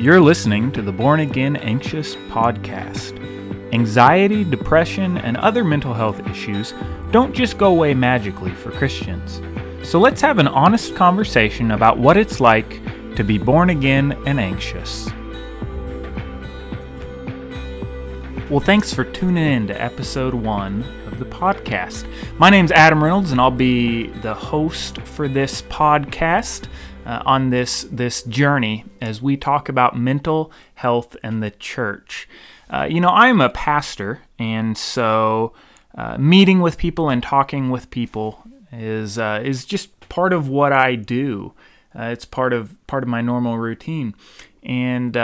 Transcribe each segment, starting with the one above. You're listening to the Born Again Anxious Podcast. Anxiety, depression, and other mental health issues don't just go away magically for Christians. So let's have an honest conversation about what it's like to be born again and anxious. Well, thanks for tuning in to episode 1 of the podcast. My name's Adam Reynolds, and I'll be the host for this podcast on this journey as we talk about mental health and the church. I'm a pastor, and so meeting with people and talking with people is just part of what I do. It's part of my normal routine. And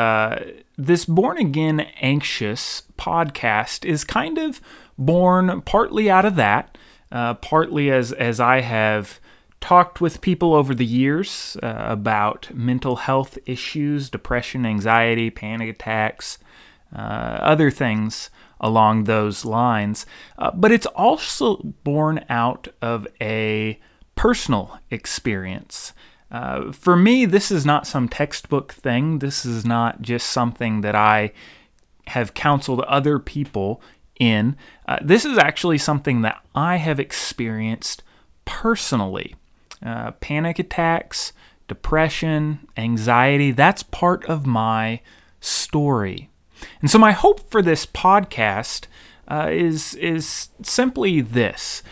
this Born Again Anxious podcast is kind of born partly out of that, partly as I have talked with people over the years about mental health issues, depression, anxiety, panic attacks, other things along those lines. But it's also born out of a personal experience. For me, this is not some textbook thing. This is not just something that I have counseled other people in. This is actually something that I have experienced personally. Panic attacks, depression, anxiety, that's part of my story. And so my hope for this podcast is simply this.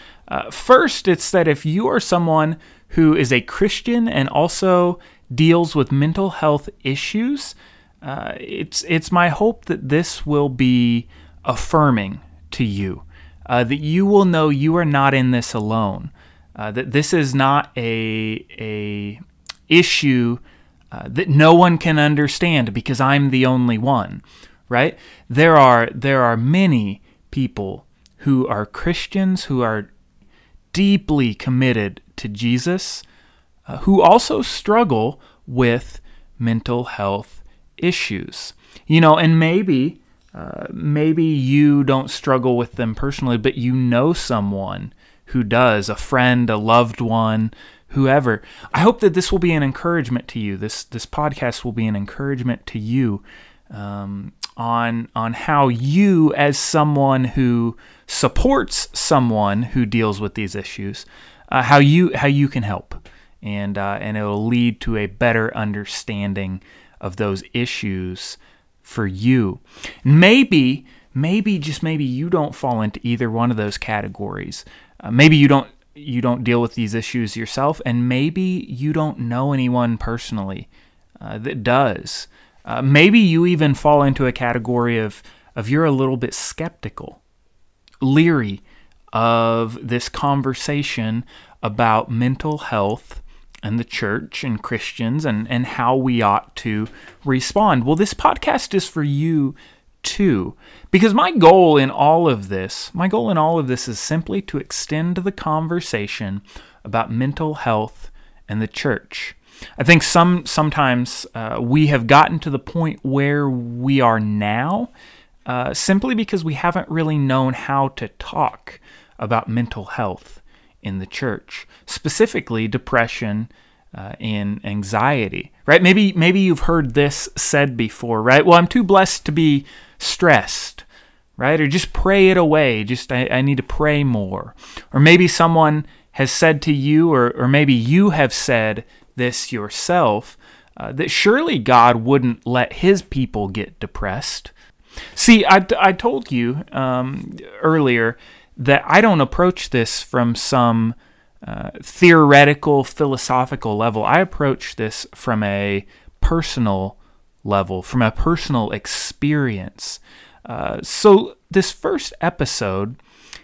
First, it's that if you are someone who is a Christian and also deals with mental health issues, it's my hope that this will be affirming to you, that you will know you are not in this alone, that this is not a issue that no one can understand because I'm the only one, right? There are many people who are Christians, who are deeply committed to Jesus, who also struggle with mental health issues. And maybe you don't struggle with them personally, but you know someone who does, a friend, a loved one, whoever. I hope that this will be an encouragement to you. This podcast will be an encouragement to you on how you, as someone who supports someone who deals with these issues, how you can help, and it will lead to a better understanding of those issues for you. Maybe you don't fall into either one of those categories. Maybe you don't deal with these issues yourself, and maybe you don't know anyone personally that does. Maybe you even fall into a category of you're a little bit skeptical, leery of this conversation about mental health and the church and Christians and how we ought to respond. Well, this podcast is for you too, because my goal in all of this is simply to extend the conversation about mental health and the church. I think sometimes we have gotten to the point where we are now simply because we haven't really known how to talk about mental health in the church, specifically depression and anxiety, right? Maybe you've heard this said before, right? Well, I'm too blessed to be stressed, right? Or just pray it away, I need to pray more. Or maybe someone has said to you, or maybe you have said this yourself, that surely God wouldn't let his people get depressed. See, I told you earlier that I don't approach this from some theoretical, philosophical level. I approach this from a personal level, from a personal experience. So this first episode,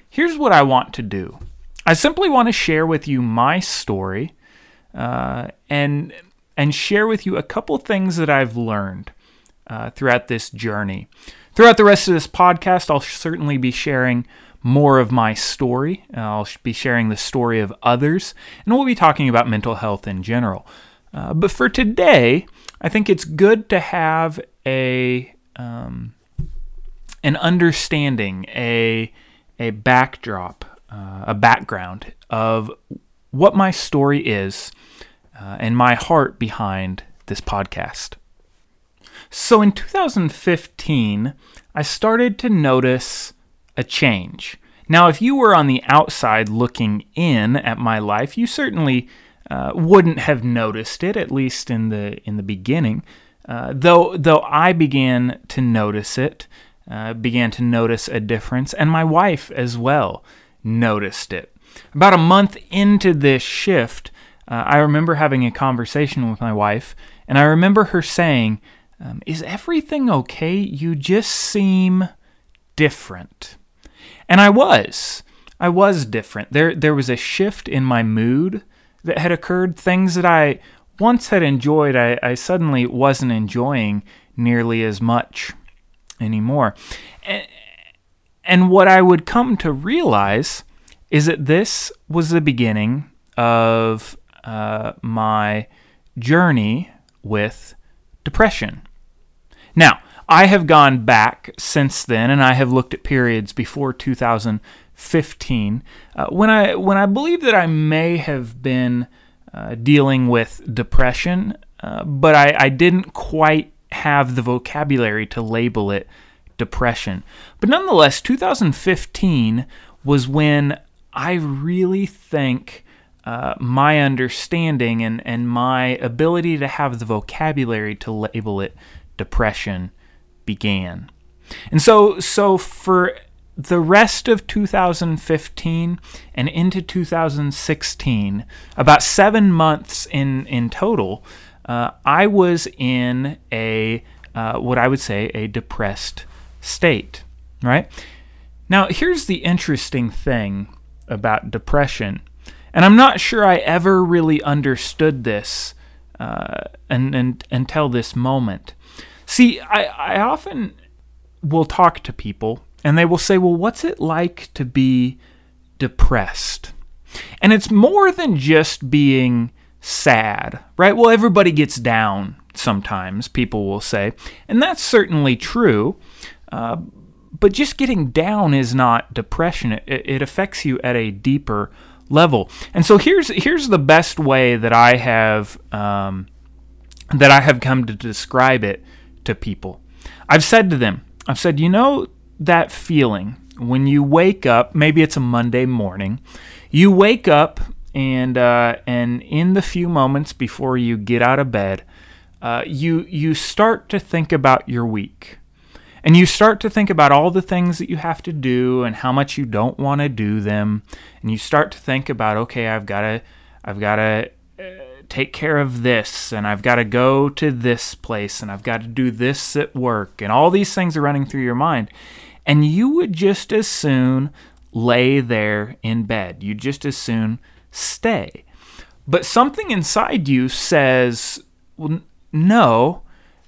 here's what I want to do. I simply want to share with you my story and share with you a couple things that I've learned throughout this journey. Throughout the rest of this podcast, I'll certainly be sharing more of my story. I'll be sharing the story of others, and we'll be talking about mental health in general. But for today, I think it's good to have an understanding, a backdrop, a background of what my story is, and my heart behind this podcast. So in 2015, I started to notice a change. Now, if you were on the outside looking in at my life, you certainly wouldn't have noticed it, at least in the beginning. Though I began to notice it, began to notice a difference, and my wife as well noticed it. About a month into this shift, I remember having a conversation with my wife, and I remember her saying, "Is everything okay? You just seem different." And I was different. There was a shift in my mood that had occurred. Things that I once had enjoyed, I suddenly wasn't enjoying nearly as much anymore. And what I would come to realize is that this was the beginning of my journey with depression. Now, I have gone back since then, and I have looked at periods before 2015 when I believe that I may have been dealing with depression, but I didn't quite have the vocabulary to label it depression. But nonetheless, 2015 was when I really think my understanding and my ability to have the vocabulary to label it depression began. And so for the rest of 2015 and into 2016, about 7 months in total, I was in a what I would say a depressed state, right? Now, here's the interesting thing about depression, and I'm not sure I ever really understood this and until this moment. See, I often will talk to people, and they will say, well, what's it like to be depressed? And it's more than just being sad, right? Well, everybody gets down sometimes, people will say. And that's certainly true. But just getting down is not depression. It affects you at a deeper level. And so here's the best way that I have come to describe it to people. I've said, you know, that feeling when you wake up, maybe it's a Monday morning, you wake up and in the few moments before you get out of bed, you start to think about your week, and you start to think about all the things that you have to do and how much you don't want to do them, and you start to think about, okay, I've got to take care of this, and I've got to go to this place, and I've got to do this at work, and all these things are running through your mind. And you would just as soon lay there in bed. You'd just as soon stay. But something inside you says, well, no,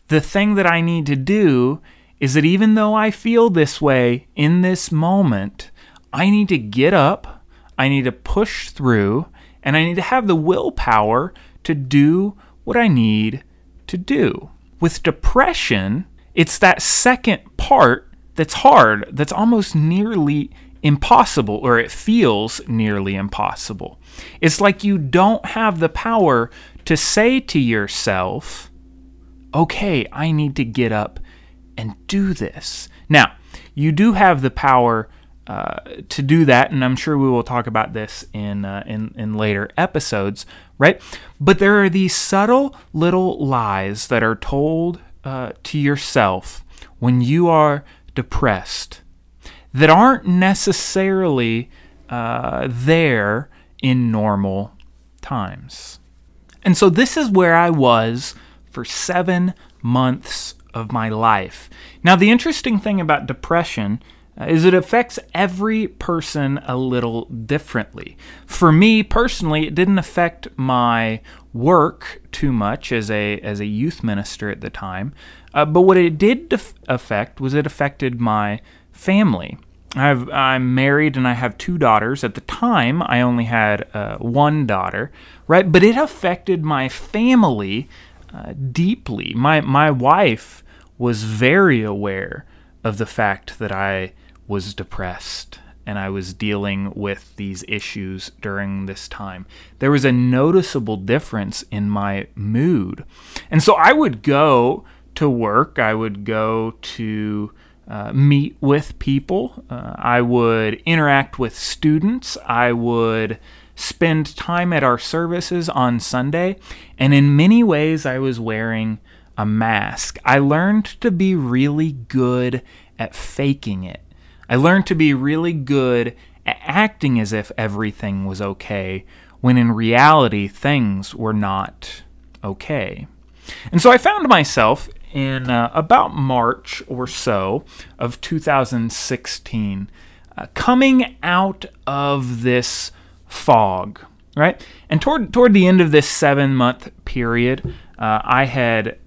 the thing that I need to do is that even though I feel this way in this moment, I need to get up, I need to push through, and I need to have the willpower to do what I need to do. With depression, it's that second part that's hard, that's almost nearly impossible, or it feels nearly impossible. It's like you don't have the power to say to yourself, okay, I need to get up and do this. Now, you do have the power to do that, and I'm sure we will talk about this in later episodes, right? But there are these subtle little lies that are told to yourself when you are depressed that aren't necessarily there in normal times. And so this is where I was for 7 months of my life. Now, the interesting thing about depression is it affects every person a little differently. For me personally, it didn't affect my work too much as a youth minister at the time, but what it did affect was it affected my family. I'm married and I have two daughters. At the time, I only had one daughter, right? But it affected my family deeply. My wife was very aware of the fact that I was depressed and I was dealing with these issues during this time. There was a noticeable difference in my mood. And so I would go to work. I would go to meet with people. I would interact with students. I would spend time at our services on Sunday. And in many ways, I was wearing a mask. I learned to be really good at faking it. I learned to be really good at acting as if everything was okay, when in reality, things were not okay. And so I found myself in about March or so of 2016, coming out of this fog, right? And toward the end of this 7-month period, I had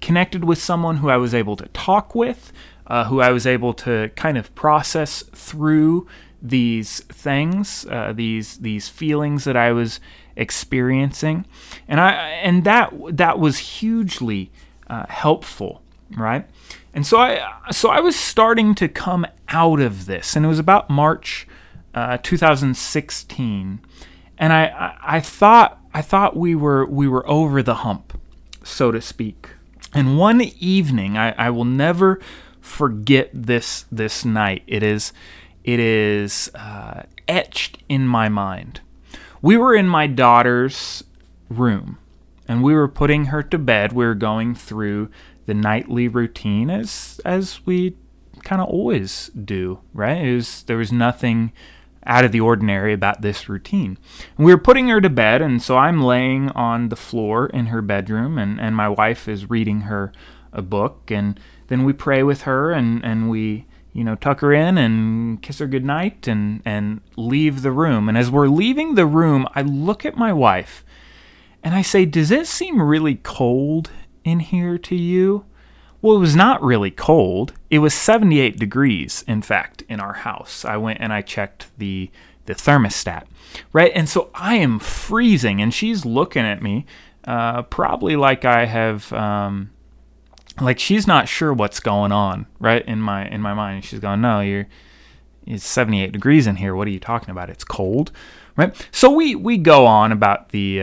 connected with someone who I was able to talk with, who I was able to kind of process through these things, these feelings that I was experiencing, and that was hugely helpful, right? And so I was starting to come out of this, and it was about March 2016, and I thought we were over the hump, so to speak. And one evening, I will never forget this night. It is etched in my mind. We were in my daughter's room, and we were putting her to bed. We were going through the nightly routine as we kind of always do, right? There was nothing out of the ordinary about this routine. And we were putting her to bed, and so I'm laying on the floor in her bedroom, and my wife is reading her a book, and then we pray with her, and we tuck her in and kiss her goodnight and leave the room. And as we're leaving the room, I look at my wife and I say, "Does it seem really cold in here to you?" Well, it was not really cold. It was 78 degrees, in fact, in our house. I went and I checked the thermostat, right? And so I am freezing, and she's looking at me, probably like I have, like she's not sure what's going on, right? In my mind, she's going, "No, it's 78 degrees in here. What are you talking about? It's cold," right? So we go on about the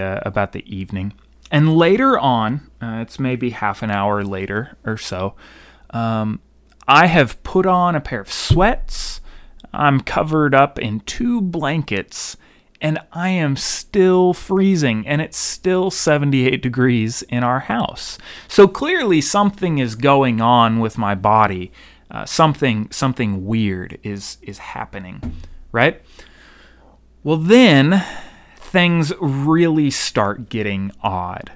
evening. And later on, it's maybe half an hour later or so, I have put on a pair of sweats. I'm covered up in 2 blankets, and I am still freezing, and it's still 78 degrees in our house. So clearly something is going on with my body. Something weird is happening, right? Well, then things really start getting odd.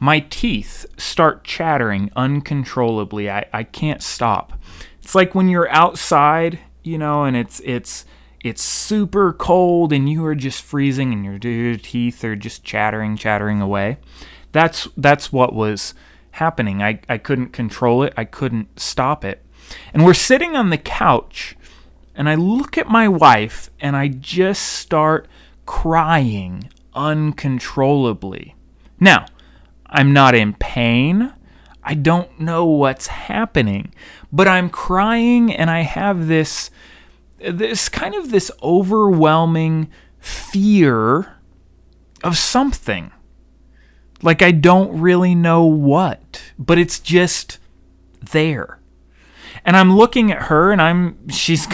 My teeth start chattering uncontrollably. I can't stop. It's like when you're outside, and it's super cold and you are just freezing and your teeth are just chattering away. That's what was happening. I couldn't control it. I couldn't stop it. And we're sitting on the couch, and I look at my wife and I just start crying uncontrollably. Now, I'm not in pain. I don't know what's happening, but I'm crying, and I have this overwhelming fear of something. Like, I don't really know what, but it's just there. And I'm looking at her, and she's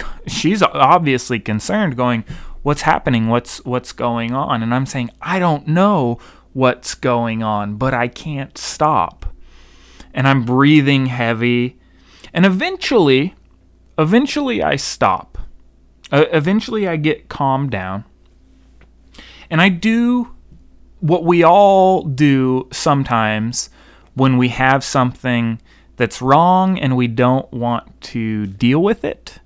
obviously concerned, going, "What's happening? What's going on?" And I'm saying, "I don't know what's going on, but I can't stop." And I'm breathing heavy. And eventually I stop. Eventually I get calmed down. And I do what we all do sometimes when we have something that's wrong and we don't want to deal with it.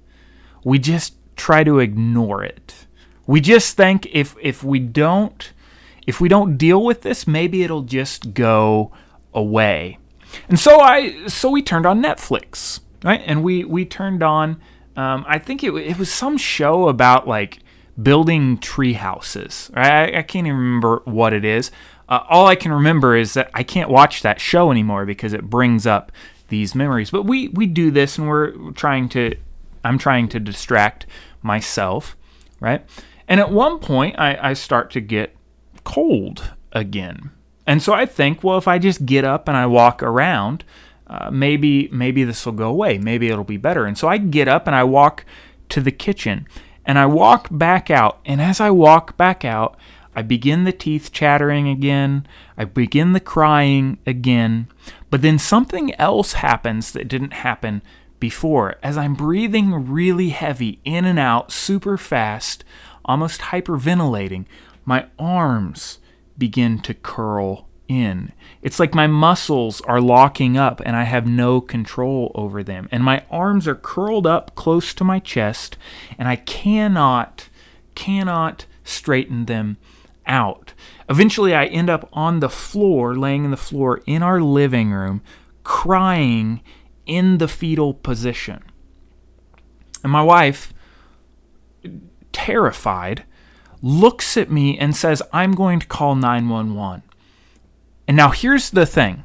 We just try to ignore it. We just think if we don't deal with this, maybe it'll just go away. And so we turned on Netflix, right? And we turned on I think it was some show about like building tree houses, right? I can't even remember what it is. All I can remember is that I can't watch that show anymore because it brings up these memories. But we do this, and I'm trying to distract myself, right? And at one point, I start to get cold again. And so I think, well, if I just get up and I walk around, Maybe this will go away. Maybe it'll be better. And so I get up and I walk to the kitchen and I walk back out. And as I walk back out, I begin the teeth chattering again. I begin the crying again. But then something else happens that didn't happen before. As I'm breathing really heavy, in and out, super fast, almost hyperventilating, my arms begin to curl in. It's like my muscles are locking up and I have no control over them. And my arms are curled up close to my chest and I cannot straighten them out. Eventually I end up on the floor, laying on the floor in our living room, crying in the fetal position. And my wife, terrified, looks at me and says, "I'm going to call 911. And now here's the thing.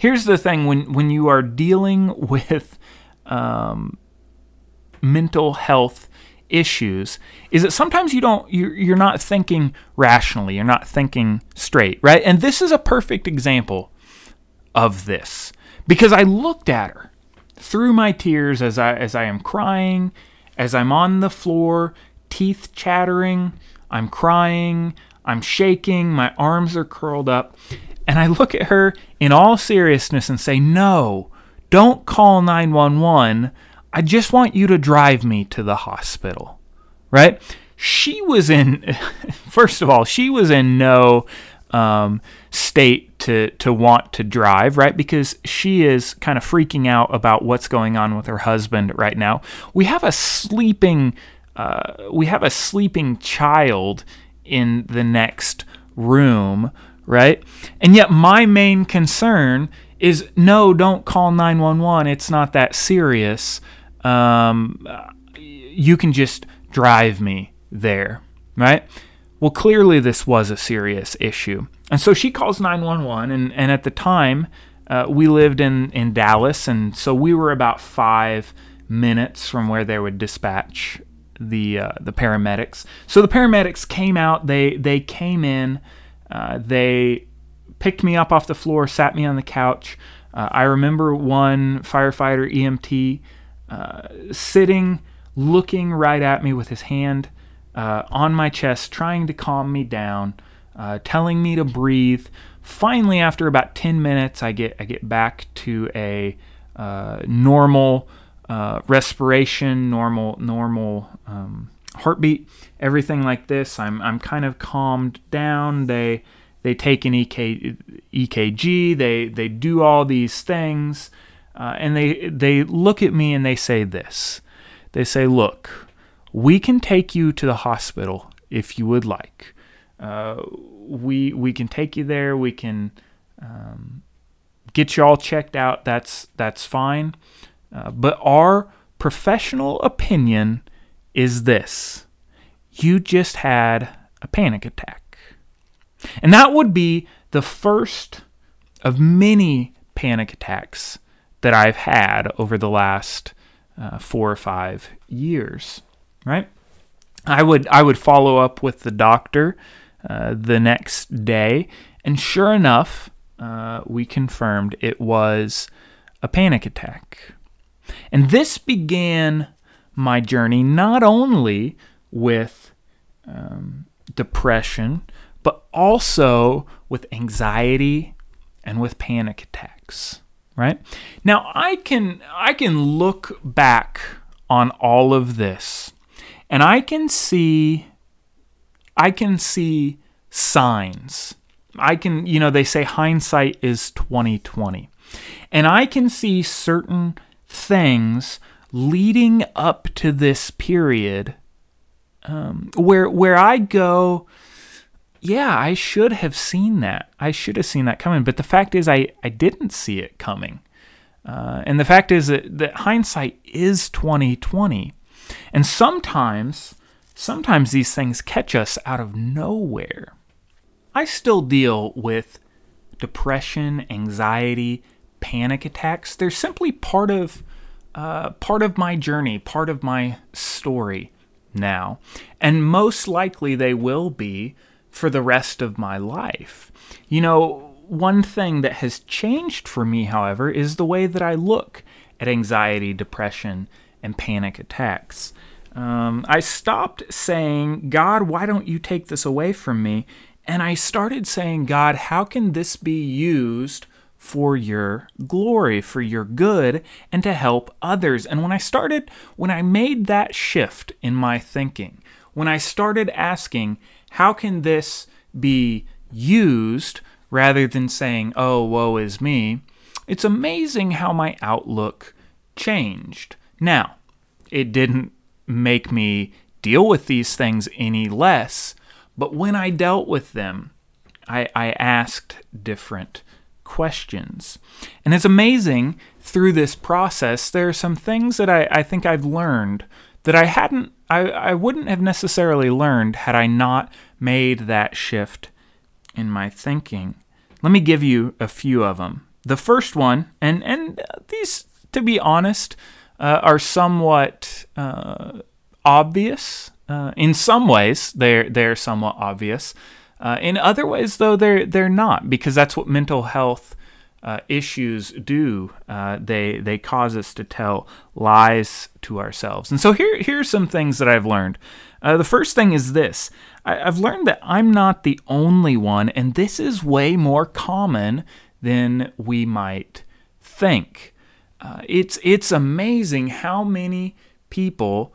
When you are dealing with mental health issues, is that sometimes you're not thinking rationally, you're not thinking straight, right? And this is a perfect example of this, because I looked at her through my tears as I am crying, as I'm on the floor, teeth chattering, I'm crying, I'm shaking, my arms are curled up, and I look at her in all seriousness and say, "No, don't call 911. I just want you to drive me to the hospital," right? First of all, she was in no state to want to drive, right? Because she is kind of freaking out about what's going on with her husband right now. We have a sleeping child in the next room, right? And yet my main concern is, no, don't call 911. It's not that serious. You can just drive me there, right? Well, clearly this was a serious issue. And so she calls 911, and at the time, we lived in Dallas, and so we were about 5 minutes from where they would dispatch the paramedics. So the paramedics came out, they came in, they picked me up off the floor, sat me on the couch. I remember one firefighter EMT sitting, looking right at me with his hand on my chest, trying to calm me down, telling me to breathe. Finally, after about 10 minutes, I get back to a normal respiration, normal heartbeat, everything like this. I'm kind of calmed down. They take an EKG. They do all these things, and they look at me and they say this. They say, "Look, we can take you to the hospital if you would like. We can take you there. We can get you all checked out. That's fine. But our professional opinion is this: you just had a panic attack." And that would be the first of many panic attacks that I've had over the last 4 or 5 years, right? I would follow up with the doctor the next day, and sure enough, we confirmed it was a panic attack. And this began my journey not only with depression, but also with anxiety and with panic attacks, right? Now, I can look back on all of this, and I can see signs. They say hindsight is 20/20. And I can see certain things leading up to this period where I go, yeah, I should have seen that. I should have seen that coming. But the fact is, I didn't see it coming. And the fact is that hindsight is 20/20. And sometimes these things catch us out of nowhere. I still deal with depression, anxiety, panic attacks. They're simply part of my journey, part of my story now. And most likely they will be for the rest of my life. You know, One thing that has changed for me, however, is the way that I look at anxiety, depression, and panic attacks. I stopped saying, God, why don't you take this away from me? And I started saying, God, how can this be used for your glory, for your good, and to help others? And when I made that shift in my thinking, when I started asking, how can this be used, rather than saying, oh, woe is me, it's amazing how my outlook changed. Now, it didn't make me deal with these things any less, but when I dealt with them, I asked different questions. And it's amazing, through this process, there are some things that I think I've learned that I wouldn't have necessarily learned had I not made that shift in my thinking. Let me give you a few of them. The first one, and these, to be honest, are somewhat obvious. In some ways, they're somewhat obvious. In other ways, though, they're not, because that's what mental health issues do. They cause us to tell lies to ourselves. And so here's some things that I've learned. The first thing is this. I've learned that I'm not the only one, and this is way more common than we might think. It's amazing how many people,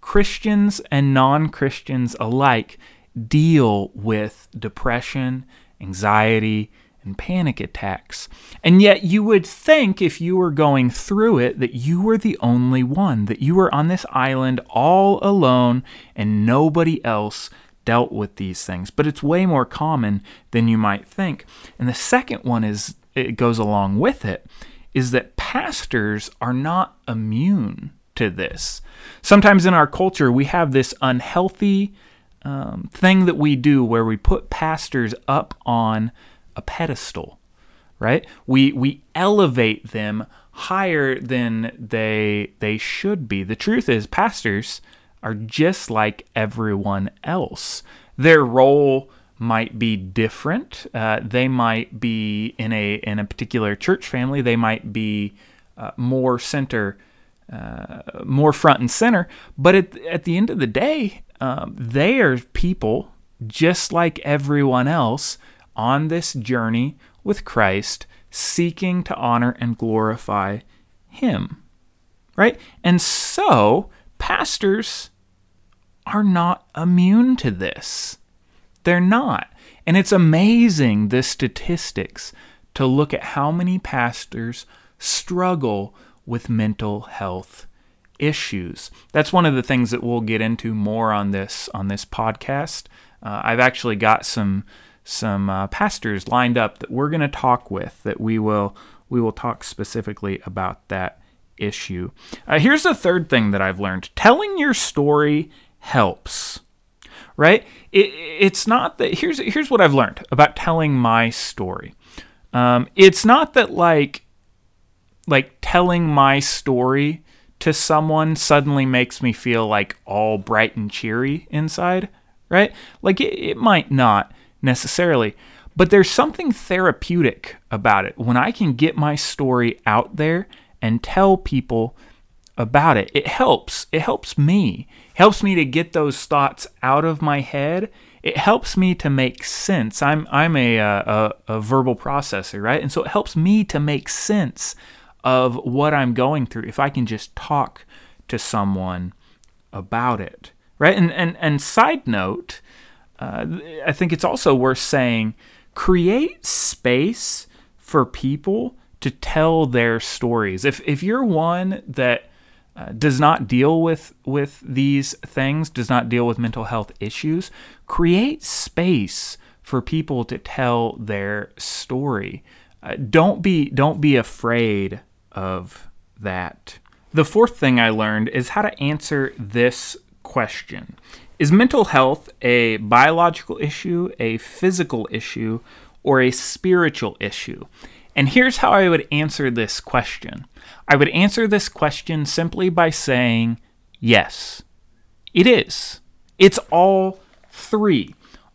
Christians and non-Christians alike, deal with depression, anxiety, and panic attacks. And yet you would think, if you were going through it, that you were the only one, that you were on this island all alone and nobody else dealt with these things. But it's way more common than you might think. And the second one is, it goes along with it, is that pastors are not immune to this. Sometimes in our culture, we have this unhealthy thing that we do where we put pastors up on a pedestal, right? We elevate them higher than they should be. The truth is, pastors are just like everyone else. Their role might be different. They might be in a particular church family. They might be more front and center. But at the end of the day, they are people just like everyone else, on this journey with Christ, seeking to honor and glorify Him, right? And so, pastors are not immune to this. They're not. And it's amazing, the statistics, to look at how many pastors struggle with mental health issues. That's one of the things that we'll get into more on this podcast. I've actually got some pastors lined up that we're going to talk with, that we will talk specifically about that issue. Here's the third thing that I've learned. Telling your story helps, right? It's not that, here's what I've learned about telling my story. It's not that like telling my story to someone suddenly makes me feel like all bright and cheery inside, right? Like it might not necessarily, but there's something therapeutic about it. When I can get my story out there and tell people about it, it helps. It helps me. It helps me to get those thoughts out of my head. It helps me to make sense. I'm a verbal processor, right? And so it helps me to make sense of what I'm going through if I can just talk to someone about it, right? And side note, I think it's also worth saying, create space for people to tell their stories. If you're one that does not deal with these things, does not deal with mental health issues, create space for people to tell their story. Don't be afraid of that. The fourth thing I learned is how to answer this question. Is mental health a biological issue, a physical issue, or a spiritual issue? And here's how I would answer this question. I would answer this question simply by saying, yes, it is. It's all three.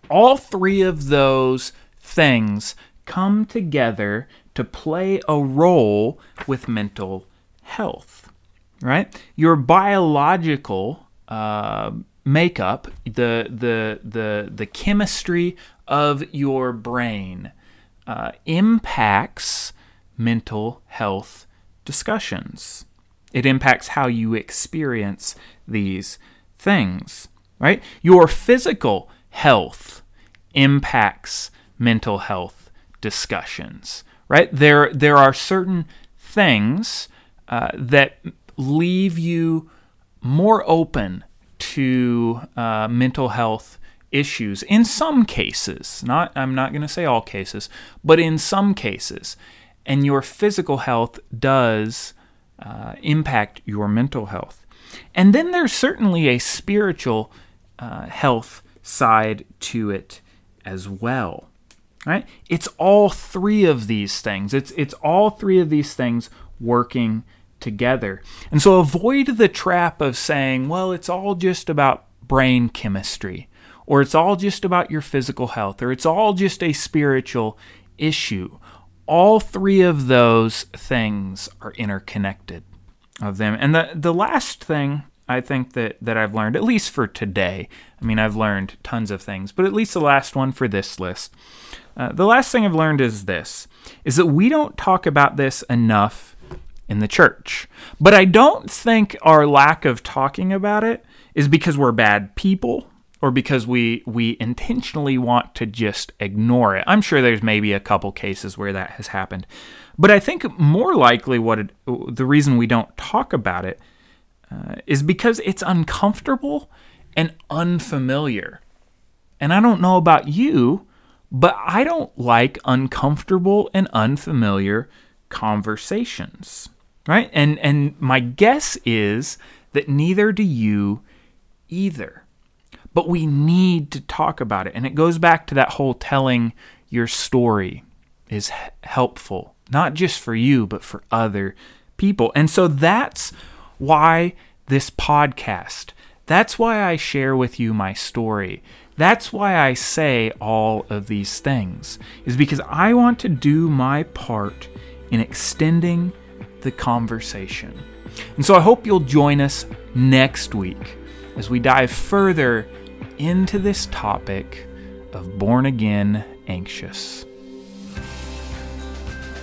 All three of those things come together to play a role with mental health, right? Your biological makeup, the chemistry of your brain impacts mental health discussions. It impacts how you experience these things, right? Your physical health impacts mental health discussions, right? There are certain things that leave you more open to mental health issues in some cases. I'm not going to say all cases, but in some cases. And your physical health does impact your mental health. And then there's certainly a spiritual health side to it as well, right? It's all three of these things. It's all three of these things working together. And so avoid the trap of saying, well, it's all just about brain chemistry, or it's all just about your physical health, or it's all just a spiritual issue. All three of those things are interconnected of them. And the last thing I think that I've learned, at least for today, I mean, I've learned tons of things, but at least the last one for this list, the last thing I've learned is that we don't talk about this enough in the church. But I don't think our lack of talking about it is because we're bad people, or because we intentionally want to just ignore it. I'm sure there's maybe a couple cases where that has happened. But I think more likely the reason we don't talk about it is because it's uncomfortable and unfamiliar. And I don't know about you, but I don't like uncomfortable and unfamiliar conversations, right? And my guess is that neither do you either. But we need to talk about it. And it goes back to that whole telling your story is helpful, not just for you, but for other people. And so that's why this podcast, that's why I share with you my story. That's why I say all of these things, is because I want to do my part in extending the conversation. And so I hope you'll join us next week as we dive further into this topic of Born Again Anxious.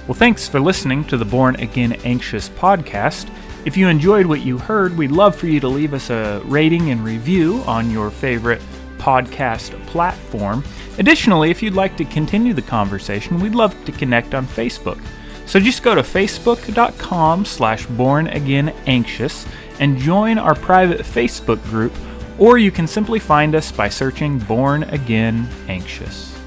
Well, thanks for listening to the Born Again Anxious podcast. If you enjoyed what you heard, we'd love for you to leave us a rating and review on your favorite podcast platform. Additionally, if you'd like to continue the conversation, we'd love to connect on Facebook. So just go to facebook.com/bornagainanxious and join our private Facebook group, or you can simply find us by searching Born Again Anxious.